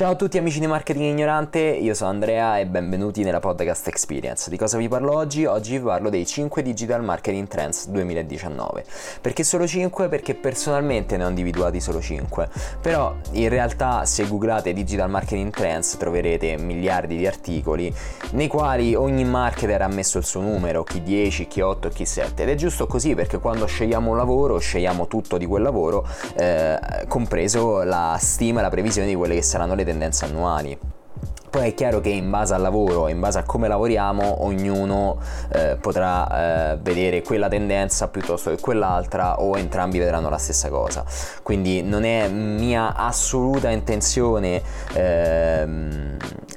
Ciao a tutti amici di Marketing Ignorante, io sono Andrea e benvenuti nella Podcast Experience. Di cosa vi parlo oggi? Oggi vi parlo dei 5 Digital Marketing Trends 2019. Perché solo 5? Perché personalmente ne ho individuati solo 5. Però in realtà se googlate Digital Marketing Trends troverete miliardi di articoli nei quali ogni marketer ha messo il suo numero, chi 10, chi 8, chi 7. Ed è giusto così, perché quando scegliamo un lavoro scegliamo tutto di quel lavoro, compreso la stima e la previsione di quelle che saranno le tendenze annuali. Poi è chiaro che in base al lavoro, in base a come lavoriamo, ognuno potrà vedere quella tendenza piuttosto che quell'altra, o entrambi vedranno la stessa cosa. Quindi non è mia assoluta intenzione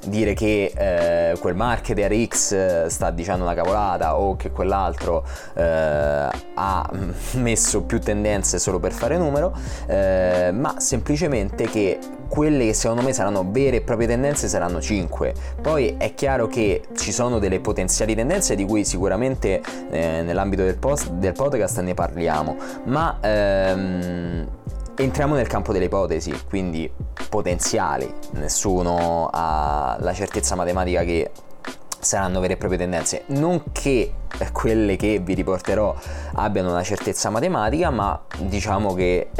dire che quel marketer X sta dicendo una cavolata o che quell'altro ha messo più tendenze solo per fare numero, ma semplicemente che quelle che secondo me saranno vere e proprie tendenze saranno 5. Poi è chiaro che ci sono delle potenziali tendenze di cui sicuramente nell'ambito del podcast ne parliamo, ma entriamo nel campo delle ipotesi, quindi potenziali. Nessuno ha la certezza matematica che saranno vere e proprie tendenze, non che quelle che vi riporterò abbiano una certezza matematica, ma diciamo che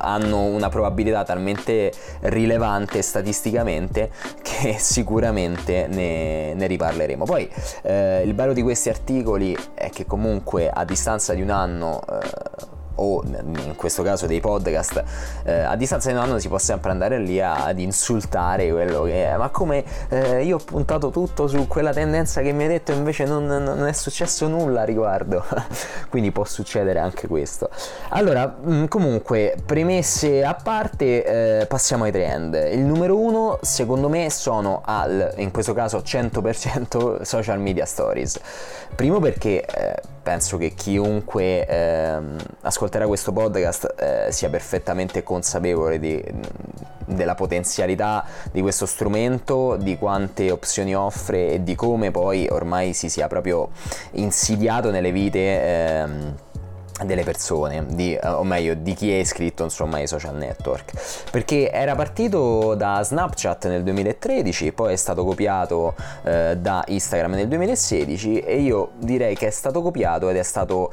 hanno una probabilità talmente rilevante statisticamente che sicuramente ne riparleremo. Poi il bello di questi articoli è che comunque a distanza di un anno, o in questo caso dei podcast, a distanza di un anno si può sempre andare lì ad insultare quello che è. Ma come io ho puntato tutto su quella tendenza che mi hai detto, invece non è successo nulla a riguardo. Quindi può succedere anche questo. Allora, comunque, premesse a parte, passiamo ai trend. Il numero uno secondo me sono in questo caso 100% social media stories. Primo perché penso che chiunque ascolterà questo podcast sia perfettamente consapevole della potenzialità di questo strumento, di quante opzioni offre e di come poi ormai si sia proprio insidiato nelle vite delle persone, o meglio di chi è iscritto insomma ai social network, perché era partito da Snapchat nel 2013, poi è stato copiato da Instagram nel 2016 e io direi che è stato copiato ed è stato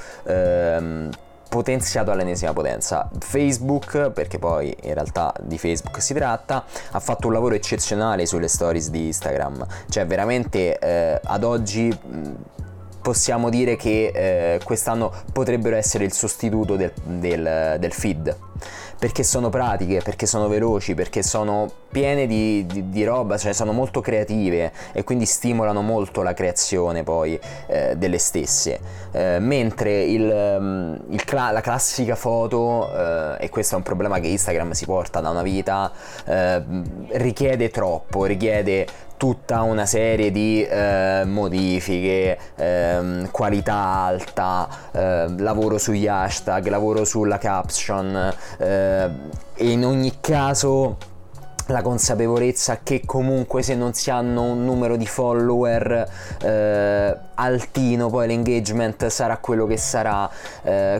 potenziato all'ennesima potenza. Facebook, perché poi in realtà di Facebook si tratta, ha fatto un lavoro eccezionale sulle stories di Instagram, cioè veramente ad oggi possiamo dire che quest'anno potrebbero essere il sostituto del feed, perché sono pratiche, perché sono veloci, perché sono piene di roba, cioè sono molto creative e quindi stimolano molto la creazione poi delle stesse, mentre la classica foto, e questo è un problema che Instagram si porta da una vita, richiede troppo, richiede tutta una serie di modifiche, qualità alta, lavoro sugli hashtag, lavoro sulla caption, e in ogni caso la consapevolezza che comunque se non si hanno un numero di follower altino poi l'engagement sarà quello che sarà,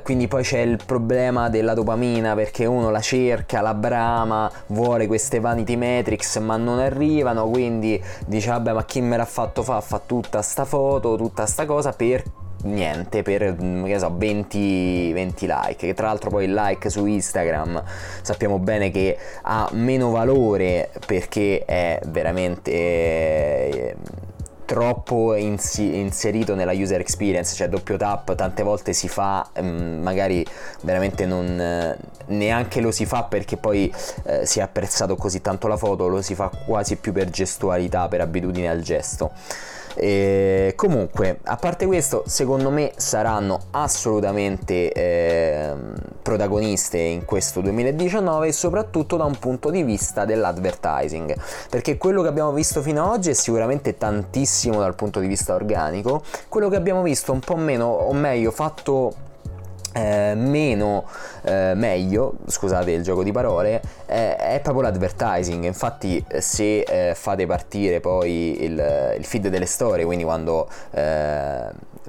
quindi poi c'è il problema della dopamina, perché uno la cerca, la brama, vuole queste vanity metrics ma non arrivano, quindi dice vabbè, ma chi me l'ha fatto fa tutta sta foto, tutta sta cosa per niente, per che so, 20 like, che tra l'altro poi il like su Instagram sappiamo bene che ha meno valore, perché è veramente troppo inserito nella user experience, cioè doppio tap tante volte si fa, magari veramente non neanche lo si fa perché poi si è apprezzato così tanto la foto, lo si fa quasi più per gestualità, per abitudine al gesto. E comunque, a parte questo, secondo me saranno assolutamente protagoniste in questo 2019, soprattutto da un punto di vista dell'advertising, perché quello che abbiamo visto fino ad oggi è sicuramente tantissimo dal punto di vista organico, quello che abbiamo visto un po' meno, o meglio fatto meglio, scusate il gioco di parole, è proprio l'advertising. Infatti se fate partire poi il feed delle storie, quindi quando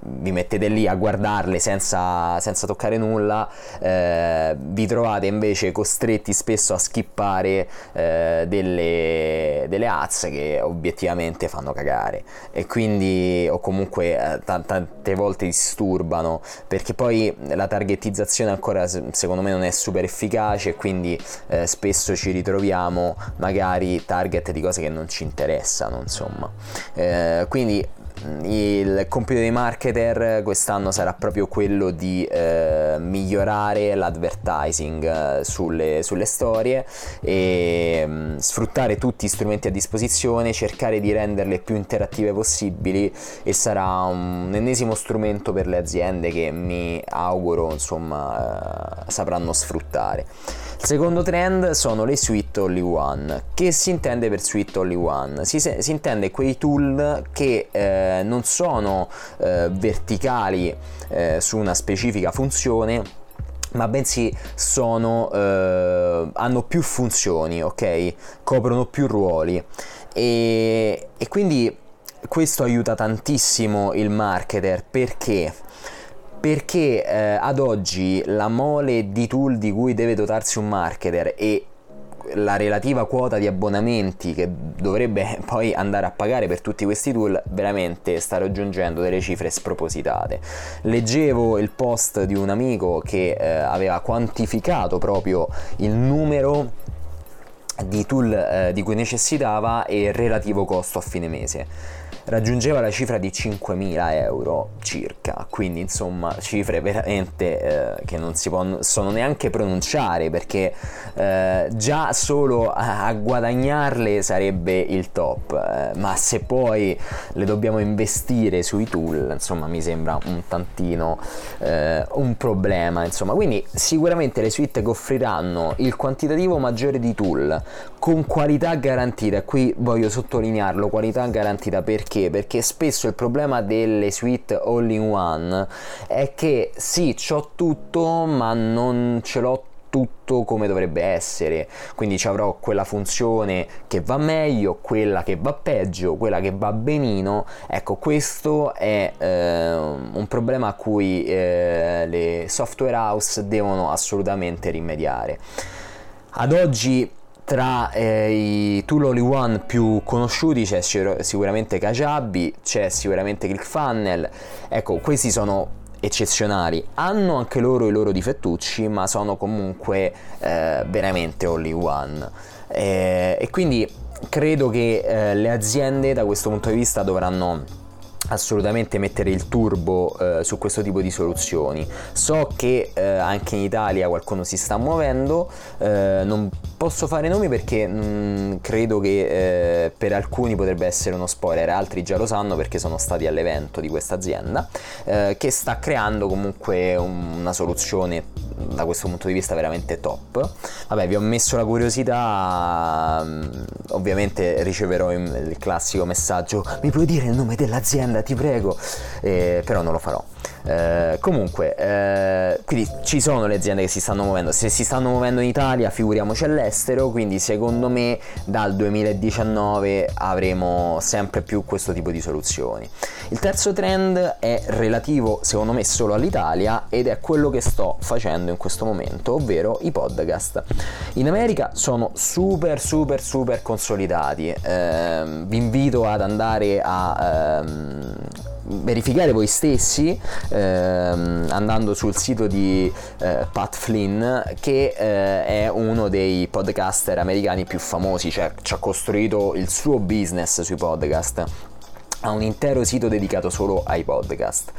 vi mettete lì a guardarle senza toccare nulla, vi trovate invece costretti spesso a skippare delle ads che obiettivamente fanno cagare, e quindi, o comunque tante volte disturbano, perché poi la targetizzazione ancora secondo me non è super efficace, e quindi spesso ci ritroviamo magari target di cose che non ci interessano, insomma. Quindi il compito dei marketer quest'anno sarà proprio quello di migliorare l'advertising sulle storie e sfruttare tutti gli strumenti a disposizione, cercare di renderle più interattive possibili, e sarà un ennesimo strumento per le aziende che mi auguro, insomma, sapranno sfruttare. Il secondo trend sono le suite all in one. Che si intende per suite all in one? Si intende quei tool che non sono verticali su una specifica funzione, ma bensì hanno più funzioni, ok? Coprono più ruoli, e quindi questo aiuta tantissimo il marketer. Perché ad oggi la mole di tool di cui deve dotarsi un marketer e la relativa quota di abbonamenti che dovrebbe poi andare a pagare per tutti questi tool veramente sta raggiungendo delle cifre spropositate. Leggevo il post di un amico che aveva quantificato proprio il numero di tool di cui necessitava e il relativo costo a fine mese. Raggiungeva la cifra di 5.000 euro circa, quindi insomma cifre veramente che non si possono neanche pronunciare, perché già solo a guadagnarle sarebbe il top, ma se poi le dobbiamo investire sui tool, insomma mi sembra un tantino un problema, insomma. Quindi sicuramente le suite che offriranno il quantitativo maggiore di tool con qualità garantita, qui voglio sottolinearlo, qualità garantita, perché spesso il problema delle suite all in one è che sì, c'ho tutto, ma non ce l'ho tutto come dovrebbe essere, quindi ci avrò quella funzione che va meglio, quella che va peggio, quella che va benino. Ecco, questo è un problema a cui le software house devono assolutamente rimediare. Ad oggi tra i tool all in one più conosciuti c'è sicuramente Kajabi, c'è sicuramente Clickfunnel. Ecco, questi sono eccezionali, hanno anche loro i loro difettucci, ma sono comunque veramente all in one, e quindi credo che le aziende da questo punto di vista dovranno assolutamente mettere il turbo su questo tipo di soluzioni. So che anche in Italia qualcuno si sta muovendo, non posso fare nomi perché credo che per alcuni potrebbe essere uno spoiler, altri già lo sanno perché sono stati all'evento di questa azienda che sta creando comunque una soluzione da questo punto di vista veramente top. Vabbè, vi ho messo la curiosità, ovviamente riceverò il classico messaggio: mi puoi dire il nome dell'azienda, ti prego, però non lo farò. Comunque quindi ci sono le aziende che si stanno muovendo. Se si stanno muovendo in Italia, figuriamoci all'estero, quindi secondo me dal 2019 avremo sempre più questo tipo di soluzioni. Il terzo trend è relativo secondo me solo all'Italia, ed è quello che sto facendo in questo momento, ovvero i podcast. In America sono super consolidati, vi invito ad andare a verificare voi stessi andando sul sito di Pat Flynn, che è uno dei podcaster americani più famosi, cioè ci ha costruito il suo business sui podcast, ha un intero sito dedicato solo ai podcast,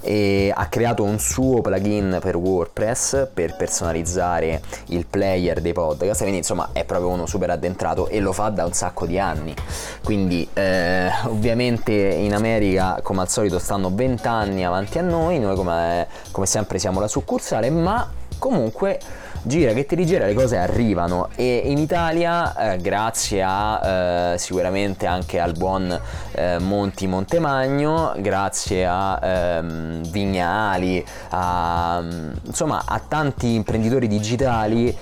e ha creato un suo plugin per WordPress per personalizzare il player dei podcast, quindi insomma è proprio uno super addentrato, e lo fa da un sacco di anni. Quindi ovviamente in America come al solito stanno 20 anni avanti a noi come sempre siamo la succursale, ma comunque gira che ti rigira, le cose arrivano. E in Italia, grazie a sicuramente anche al buon Monti Montemagno, grazie a Vignali, insomma a tanti imprenditori digitali,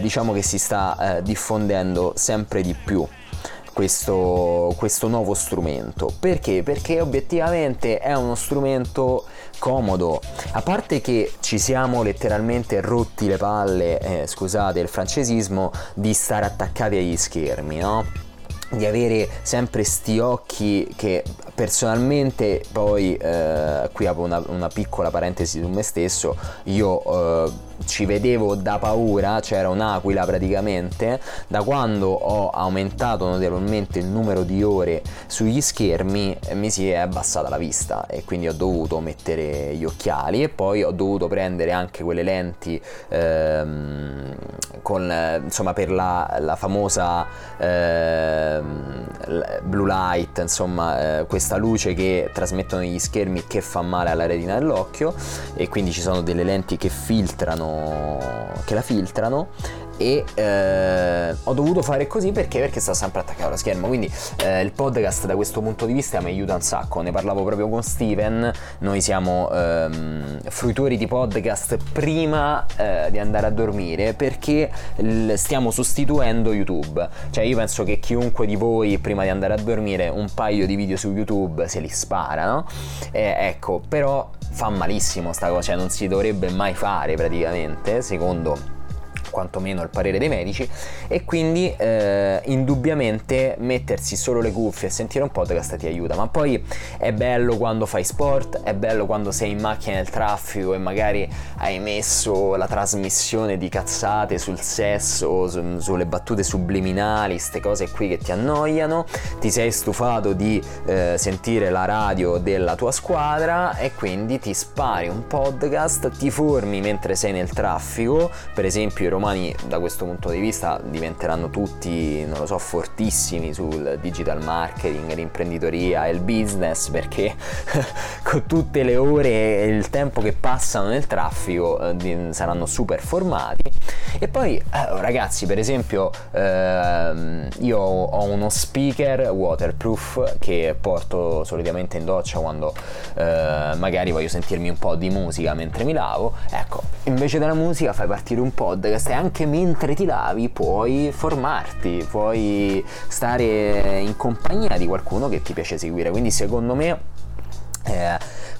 diciamo che si sta diffondendo sempre di più questo nuovo strumento. Perché? Perché obiettivamente è uno strumento comodo, a parte che ci siamo letteralmente rotti le palle, scusate il francesismo, di stare attaccati agli schermi, no? Di avere sempre sti occhi che personalmente poi, qui apro una piccola parentesi su me stesso, io ci vedevo da paura, c'era un'aquila praticamente, da quando ho aumentato notevolmente il numero di ore sugli schermi mi si è abbassata la vista e quindi ho dovuto mettere gli occhiali e poi ho dovuto prendere anche quelle lenti con, insomma, per la famosa blue light, insomma, questa luce che trasmettono gli schermi che fa male alla retina dell'occhio, e quindi ci sono delle lenti che la filtrano e ho dovuto fare così perché sta sempre attaccato allo schermo. Quindi il podcast da questo punto di vista mi aiuta un sacco, ne parlavo proprio con Steven, noi siamo fruitori di podcast prima di andare a dormire, perché stiamo sostituendo YouTube. Cioè io penso che chiunque di voi prima di andare a dormire un paio di video su YouTube se li spara, no? Ecco, però fa malissimo sta cosa, cioè non si dovrebbe mai fare praticamente, secondo quantomeno il parere dei medici, e quindi indubbiamente mettersi solo le cuffie e sentire un podcast ti aiuta. Ma poi è bello quando fai sport, è bello quando sei in macchina nel traffico e magari hai messo la trasmissione di cazzate sul sesso, sulle battute subliminali, ste cose qui che ti annoiano, ti sei stufato di sentire la radio della tua squadra e quindi ti spari un podcast, ti formi mentre sei nel traffico. Per esempio romani da questo punto di vista diventeranno tutti, non lo so, fortissimi sul digital marketing, l'imprenditoria e il business, perché con tutte le ore e il tempo che passano nel traffico saranno super formati. E poi ragazzi, per esempio io ho uno speaker waterproof che porto solitamente in doccia quando magari voglio sentirmi un po' di musica mentre mi lavo. Ecco, invece della musica fai partire un podcast e anche mentre ti lavi puoi formarti, puoi stare in compagnia di qualcuno che ti piace seguire. Quindi secondo me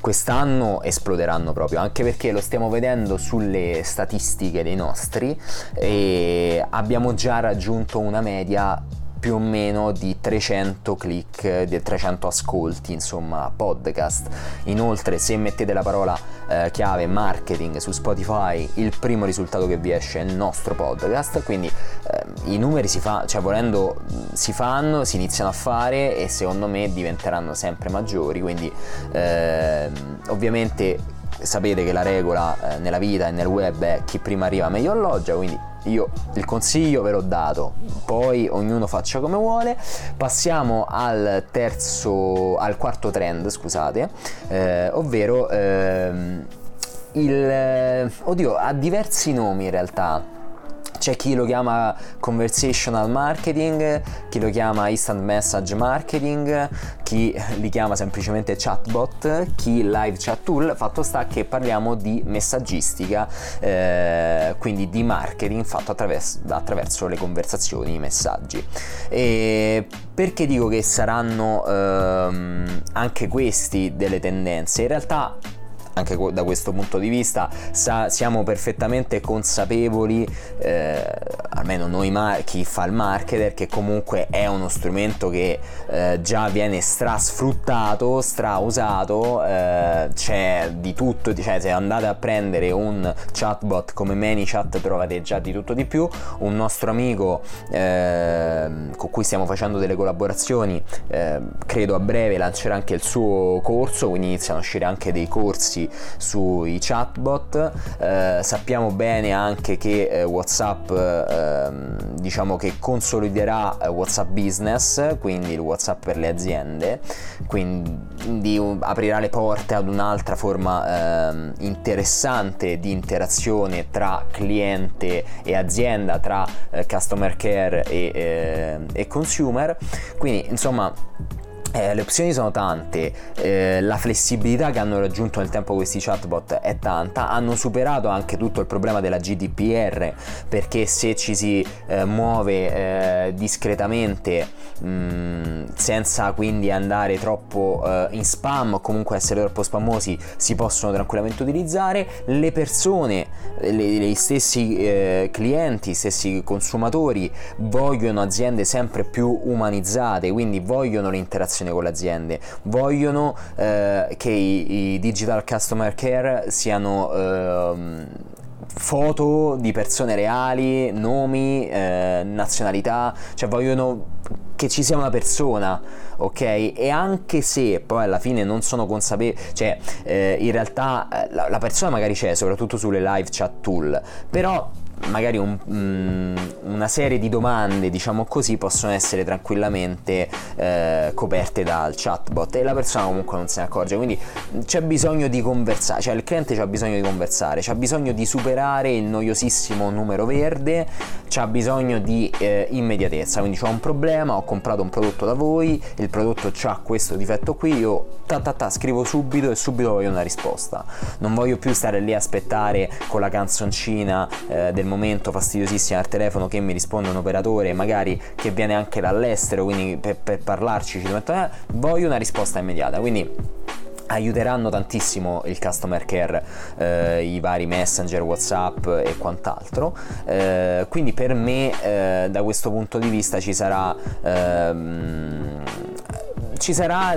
quest'anno esploderanno, proprio anche perché lo stiamo vedendo sulle statistiche dei nostri e abbiamo già raggiunto una media più o meno di 300 click, di 300 ascolti, insomma, podcast. Inoltre, se mettete la parola chiave marketing su Spotify, il primo risultato che vi esce è il nostro podcast. Quindi i numeri si iniziano a fare e secondo me diventeranno sempre maggiori. Quindi ovviamente sapete che la regola nella vita e nel web è chi prima arriva meglio alloggia, quindi io il consiglio ve l'ho dato, poi ognuno faccia come vuole. Passiamo al quarto trend, scusate, ovvero oddio, ha diversi nomi in realtà. C'è chi lo chiama conversational marketing, chi lo chiama instant message marketing, chi li chiama semplicemente chatbot, chi live chat tool. Fatto sta che parliamo di messaggistica, quindi di marketing fatto attraverso le conversazioni, i messaggi. E perché dico che saranno anche questi delle tendenze? In realtà anche da questo punto di vista siamo perfettamente consapevoli, almeno noi chi fa il marketer, che comunque è uno strumento che già viene strasfruttato, strausato, c'è di tutto. Cioè, se andate a prendere un chatbot come ManyChat trovate già di tutto di più. Un nostro amico con cui stiamo facendo delle collaborazioni, credo a breve lancerà anche il suo corso, quindi iniziano a uscire anche dei corsi sui chatbot. Sappiamo bene anche che WhatsApp diciamo che consoliderà WhatsApp Business, quindi il WhatsApp per le aziende, quindi aprirà le porte ad un'altra forma interessante di interazione tra cliente e azienda, tra customer care e consumer. Quindi insomma le opzioni sono tante, la flessibilità che hanno raggiunto nel tempo questi chatbot è tanta, hanno superato anche tutto il problema della GDPR, perché se ci si muove discretamente, senza quindi andare troppo in spam o comunque essere troppo spammosi, si possono tranquillamente utilizzare. Le persone, gli stessi clienti, gli stessi consumatori vogliono aziende sempre più umanizzate, quindi vogliono l'interazione con le aziende, vogliono che i digital customer care siano foto di persone reali, nomi, nazionalità, cioè vogliono che ci sia una persona, ok? E anche se poi alla fine non sono consapevoli, cioè in realtà la persona magari c'è, soprattutto sulle live chat tool, però magari una serie di domande, diciamo così, possono essere tranquillamente coperte dal chatbot e la persona comunque non se ne accorge. Quindi c'è bisogno di conversare, cioè il cliente ha bisogno di conversare, c'ha bisogno di superare il noiosissimo numero verde, c'ha bisogno di immediatezza. Quindi c'ho un problema, ho comprato un prodotto da voi, il prodotto c'ha questo difetto qui, io scrivo subito e subito voglio una risposta. Non voglio più stare lì a aspettare con la canzoncina del momento fastidiosissima al telefono che mi risponde un operatore magari che viene anche dall'estero, quindi per parlarci ci metto, voglio una risposta immediata. Quindi aiuteranno tantissimo il customer care, i vari messenger, WhatsApp e quant'altro, quindi per me da questo punto di vista ci sarà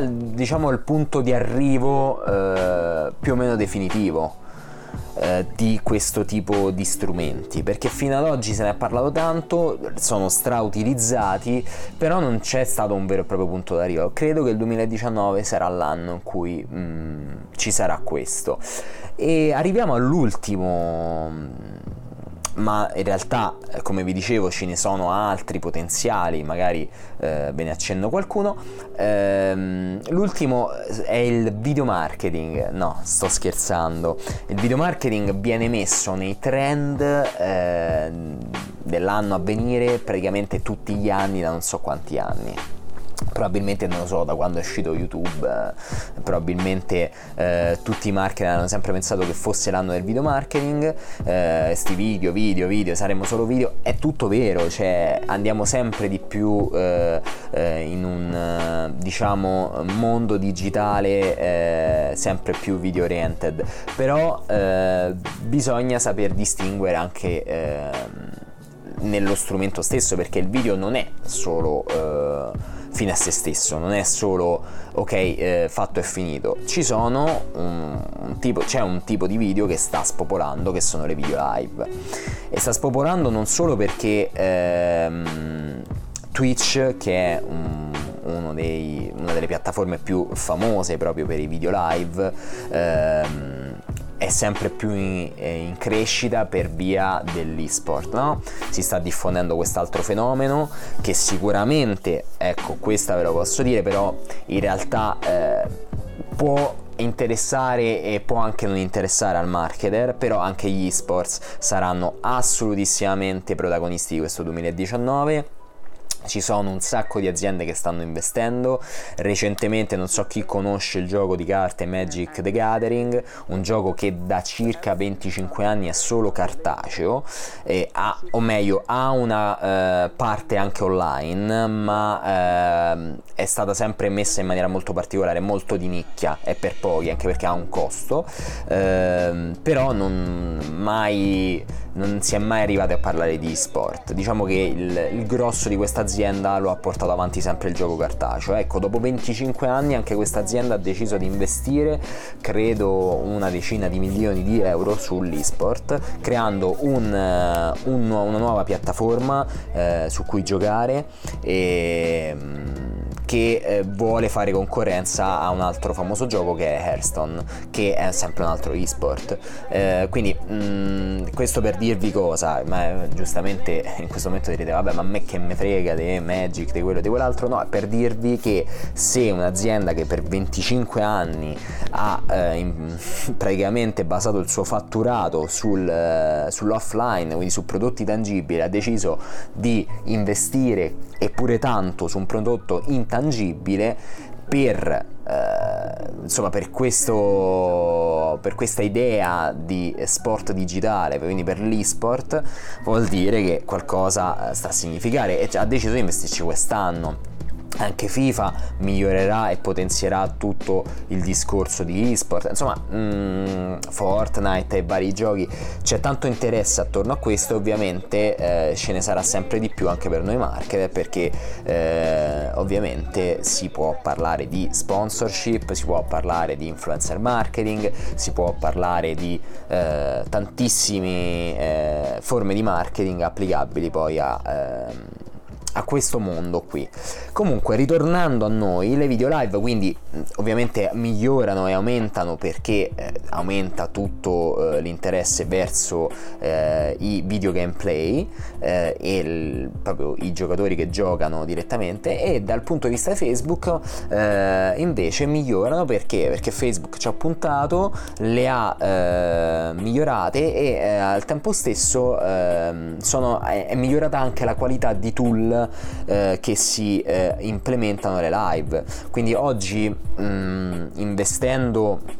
diciamo il punto di arrivo più o meno definitivo di questo tipo di strumenti, perché fino ad oggi se ne è parlato tanto, sono strautilizzati, però non c'è stato un vero e proprio punto d'arrivo. Credo che il 2019 sarà l'anno in cui ci sarà questo. E arriviamo all'ultimo, ma in realtà come vi dicevo ce ne sono altri potenziali, magari ve ne accenno qualcuno. L'ultimo è il video marketing. No, sto scherzando, il video marketing viene messo nei trend dell'anno a venire praticamente tutti gli anni da non so quanti anni, probabilmente non lo so, da quando è uscito YouTube, probabilmente tutti i marketer hanno sempre pensato che fosse l'anno del video marketing, sti video, saremo solo video. È tutto vero, cioè andiamo sempre di più in un diciamo mondo digitale sempre più video oriented, però bisogna saper distinguere anche nello strumento stesso, perché il video non è solo fine a se stesso, non è solo ok fatto e finito. Ci sono c'è un tipo di video che sta spopolando, che sono le video live, e sta spopolando non solo perché Twitch, che è una delle piattaforme più famose proprio per i video live, è sempre più in crescita per via dell'e-sport, no? Si sta diffondendo quest'altro fenomeno che sicuramente, ecco, questa ve lo posso dire, però in realtà può interessare e può anche non interessare al marketer, però anche gli e-sports saranno assolutissimamente protagonisti di questo 2019. Ci sono un sacco di aziende che stanno investendo. Recentemente, non so chi conosce il gioco di carte Magic the Gathering, un gioco che da circa 25 anni è solo cartaceo, ha una parte anche online, ma è stata sempre messa in maniera molto particolare, molto di nicchia, è per pochi, anche perché ha un costo, però non si è mai arrivati a parlare di sport. Diciamo che il grosso di questa azienda lo ha portato avanti sempre il gioco cartaceo. Ecco, dopo 25 anni anche questa azienda ha deciso di investire, credo, una decina di milioni di euro sull'esport, creando una nuova piattaforma su cui giocare e che vuole fare concorrenza a un altro famoso gioco che è Hearthstone, che è sempre un altro esport. Quindi questo per dirvi cosa, ma giustamente in questo momento direte vabbè, ma a me che me frega di Magic, di quello, di quell'altro. No, è per dirvi che se un'azienda che per 25 anni ha praticamente basato il suo fatturato sull'offline, quindi su prodotti tangibili, ha deciso di investire eppure tanto su un prodotto intangibile per questa idea di sport digitale, quindi per l'esport, vuol dire che qualcosa sta a significare, e ha deciso di investirci quest'anno. Anche FIFA migliorerà e potenzierà tutto il discorso di esport, insomma Fortnite e vari giochi, c'è tanto interesse attorno a questo, ovviamente ce ne sarà sempre di più anche per noi marketer, perché ovviamente si può parlare di sponsorship, si può parlare di influencer marketing, si può parlare di tantissime forme di marketing applicabili poi a questo mondo qui. Comunque, ritornando a noi, le video live quindi ovviamente migliorano e aumentano, perché aumenta tutto l'interesse verso i video gameplay e proprio i giocatori che giocano direttamente, e dal punto di vista di Facebook invece migliorano perché Facebook ci ha puntato, le ha migliorate, e al tempo stesso è migliorata anche la qualità di tool che si implementano le live. Quindi oggi investendo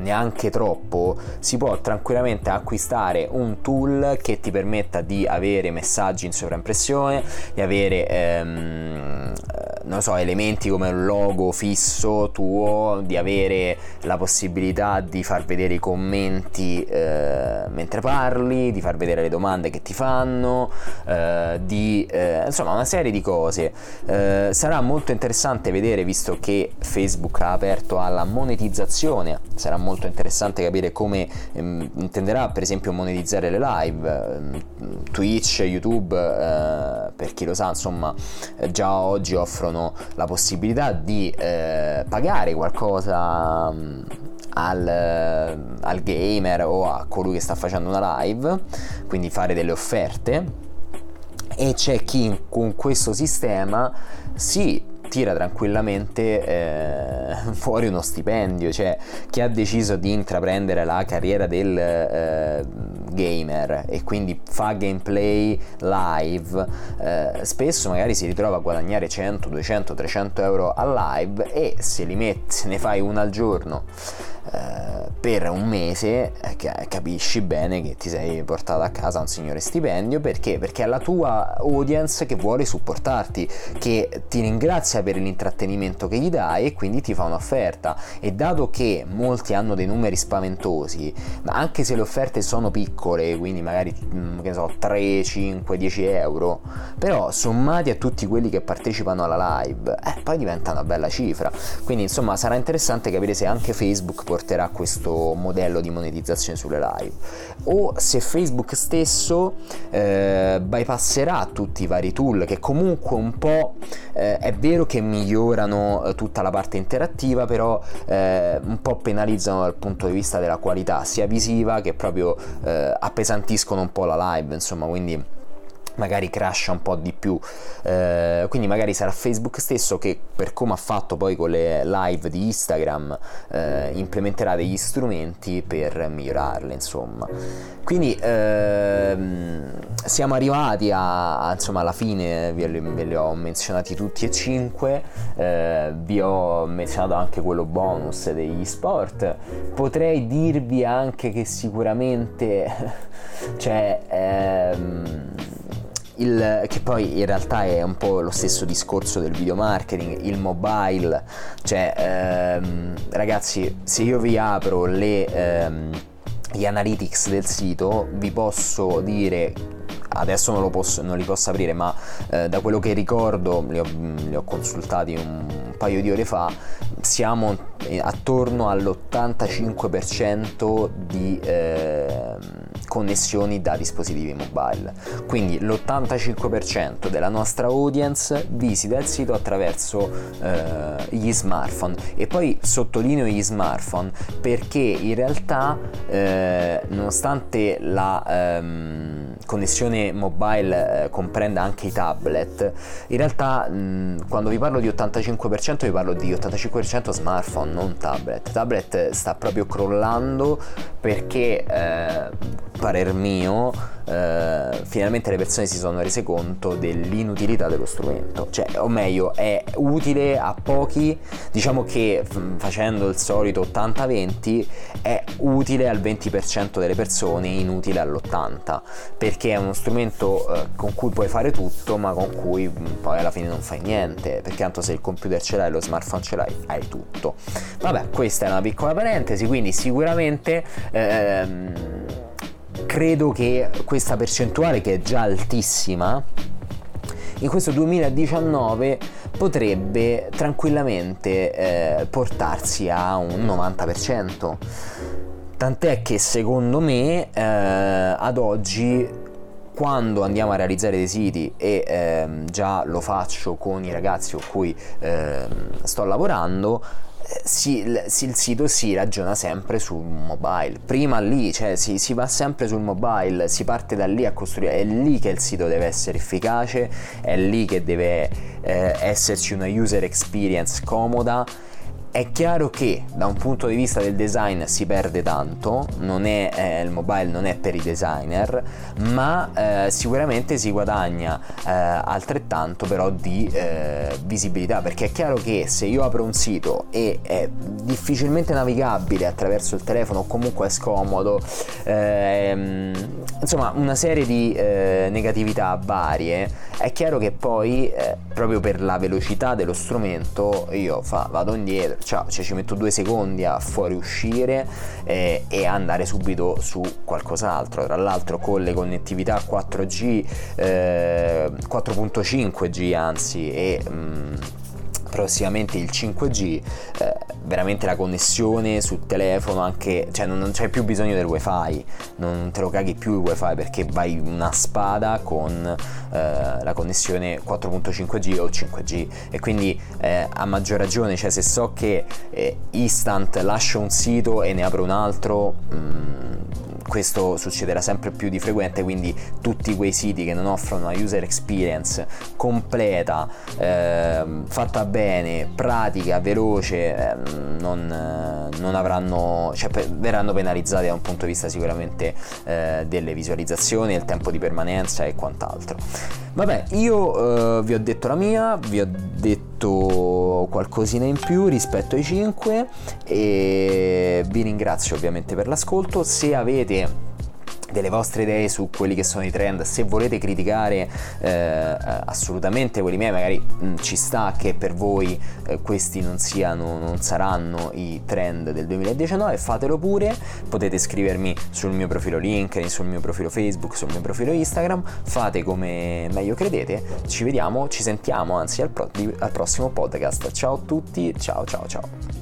neanche troppo si può tranquillamente acquistare un tool che ti permetta di avere messaggi in sovraimpressione, di avere elementi come un logo fisso tuo, di avere la possibilità di far vedere i commenti mentre parli, di far vedere le domande che ti fanno, una serie di cose. Sarà molto interessante vedere, visto che Facebook ha aperto alla monetizzazione, sarà molto interessante capire come intenderà per esempio monetizzare le live. Twitch, YouTube per chi lo sa, insomma, già oggi offrono la possibilità di pagare qualcosa al gamer o a colui che sta facendo una live, quindi fare delle offerte, e c'è chi con questo sistema si tira tranquillamente fuori uno stipendio. Cioè, chi ha deciso di intraprendere la carriera del gamer e quindi fa gameplay live, spesso magari si ritrova a guadagnare 100, 200, 300 euro a live, e se ne fai una al giorno per un mese, capisci bene che ti sei portato a casa un signore stipendio. Perché è la tua audience che vuole supportarti, che ti ringrazia per l'intrattenimento che gli dai, e quindi ti fa un'offerta. E dato che molti hanno dei numeri spaventosi, anche se le offerte sono piccole, quindi magari 3, 5, 10 euro, però sommati a tutti quelli che partecipano alla live poi diventa una bella cifra. Quindi insomma sarà interessante capire se anche Facebook porterà questo modello di monetizzazione sulle live, o se Facebook stesso bypasserà tutti i vari tool, che comunque un po' è vero che migliorano tutta la parte interattiva, però un po' penalizzano dal punto di vista della qualità sia visiva, che proprio appesantiscono un po' la live, insomma, quindi magari crasha un po' di più, quindi magari sarà Facebook stesso che, per come ha fatto poi con le live di Instagram, implementerà degli strumenti per migliorarle, insomma. Quindi siamo arrivati alla fine, ve li ho menzionati tutti e 5, vi ho menzionato anche quello bonus degli sport. Potrei dirvi anche che sicuramente che poi in realtà è un po' lo stesso discorso del video marketing, il mobile. Ragazzi, se io vi apro le gli analytics del sito, vi posso dire, adesso non li posso aprire, ma da quello che ricordo, li ho consultati un paio di ore fa, siamo attorno all'85% di connessioni da dispositivi mobile, quindi l'85% della nostra audience visita il sito attraverso gli smartphone. E poi sottolineo gli smartphone perché in realtà nonostante la connessione mobile comprenda anche i tablet, in realtà quando vi parlo di 85% vi parlo di 85% smartphone, non tablet. Sta proprio crollando perché parer mio finalmente le persone si sono rese conto dell'inutilità dello strumento, cioè, o meglio, è utile a pochi, diciamo che facendo il solito 80-20 è utile al 20% delle persone, inutile all'80%, perché è uno strumento con cui puoi fare tutto ma con cui poi alla fine non fai niente, perché tanto se il computer ce l'hai, lo smartphone ce l'hai, hai tutto. Vabbè, questa è una piccola parentesi, quindi sicuramente credo che questa percentuale, che è già altissima, in questo 2019 potrebbe tranquillamente portarsi a un 90%. Tant'è che secondo me ad oggi, quando andiamo a realizzare dei siti, e già lo faccio con i ragazzi con cui sto lavorando, il sito si ragiona sempre sul mobile, prima lì, cioè si va sempre sul mobile, si parte da lì a costruire, è lì che il sito deve essere efficace, è lì che deve esserci una user experience comoda. È chiaro che da un punto di vista del design si perde tanto, non è, il mobile non è per i designer, ma sicuramente si guadagna altrettanto però di visibilità, perché è chiaro che se io apro un sito e è difficilmente navigabile attraverso il telefono, o comunque è scomodo, insomma una serie di negatività varie, è chiaro che poi proprio per la velocità dello strumento io vado indietro, cioè ci metto 2 secondi a fuoriuscire e andare subito su qualcos'altro. Tra l'altro con le connettività 4G 4.5G anzi, e prossimamente il 5G, veramente la connessione sul telefono anche, cioè non c'è più bisogno del wifi, non te lo caghi più il wifi, perché vai una spada con la connessione 4.5G o 5G. E quindi a maggior ragione, cioè se so che instant lascio un sito e ne apro un altro, questo succederà sempre più di frequente, quindi tutti quei siti che non offrono una user experience completa, fatta bene, pratica, veloce, non avranno, cioè verranno penalizzati da un punto di vista sicuramente delle visualizzazioni, il tempo di permanenza e quant'altro. Vabbè, io vi ho detto la mia, vi ho detto qualcosina in più rispetto ai 5 e vi ringrazio ovviamente per l'ascolto. Se avete delle vostre idee su quelli che sono i trend, se volete criticare assolutamente quelli miei, magari ci sta che per voi questi non saranno i trend del 2019, fatelo pure, potete scrivermi sul mio profilo LinkedIn, sul mio profilo Facebook, sul mio profilo Instagram, fate come meglio credete. Ci sentiamo anzi al prossimo podcast. Ciao a tutti, ciao ciao ciao.